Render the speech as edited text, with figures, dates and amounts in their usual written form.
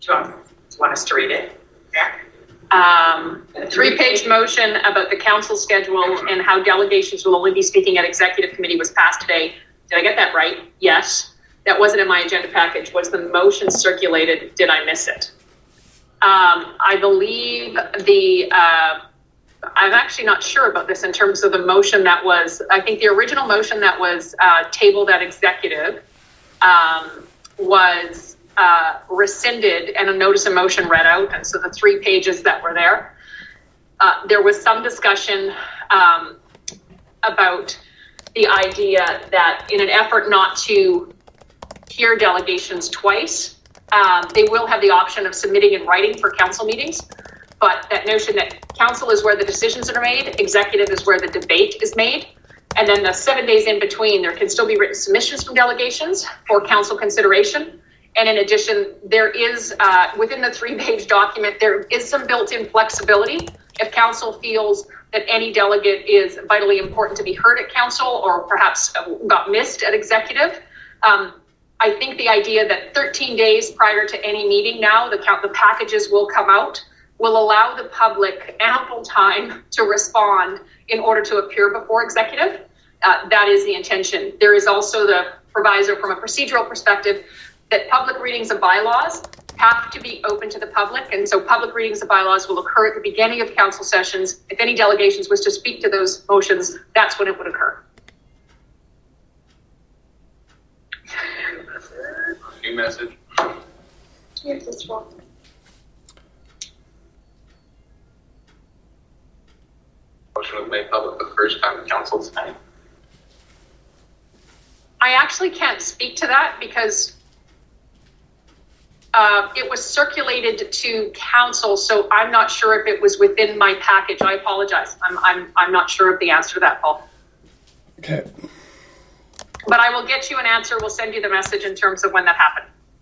Do you want us to read it? Yeah. A 3-page motion about the council schedule and how delegations will only be speaking at executive committee was passed today. Did I get that right? Yes. That wasn't in my agenda package. Was the motion circulated? Did I miss it? I believe I'm actually not sure about this in terms of the motion that was, I think the original motion that was tabled at executive was rescinded and a notice of motion read out. And so the 3 pages that were there, there was some discussion about the idea that in an effort not to hear delegations twice, they will have the option of submitting in writing for council meetings. But that notion that council is where the decisions are made, executive is where the debate is made, and then the 7 days in between, there can still be written submissions from delegations for council consideration. And in addition, there is, within the 3-page document, there is some built-in flexibility. If council feels that any delegate is vitally important to be heard at council or perhaps got missed at executive, I think the idea that 13 days prior to any meeting now, the packages will come out, will allow the public ample time to respond in order to appear before executive. That is the intention. There is also the proviso from a procedural perspective that public readings of bylaws have to be open to the public. And so public readings of bylaws will occur at the beginning of council sessions. If any delegations wish to speak to those motions, that's when it would occur. New message. Here's this one. Motion was made public the first time in council tonight. I actually can't speak to that because it was circulated to council, so I'm not sure if it was within my package. I apologize. I'm not sure of the answer to that, Paul. Okay. But I will get you an answer. We'll send you the message in terms of when that happened.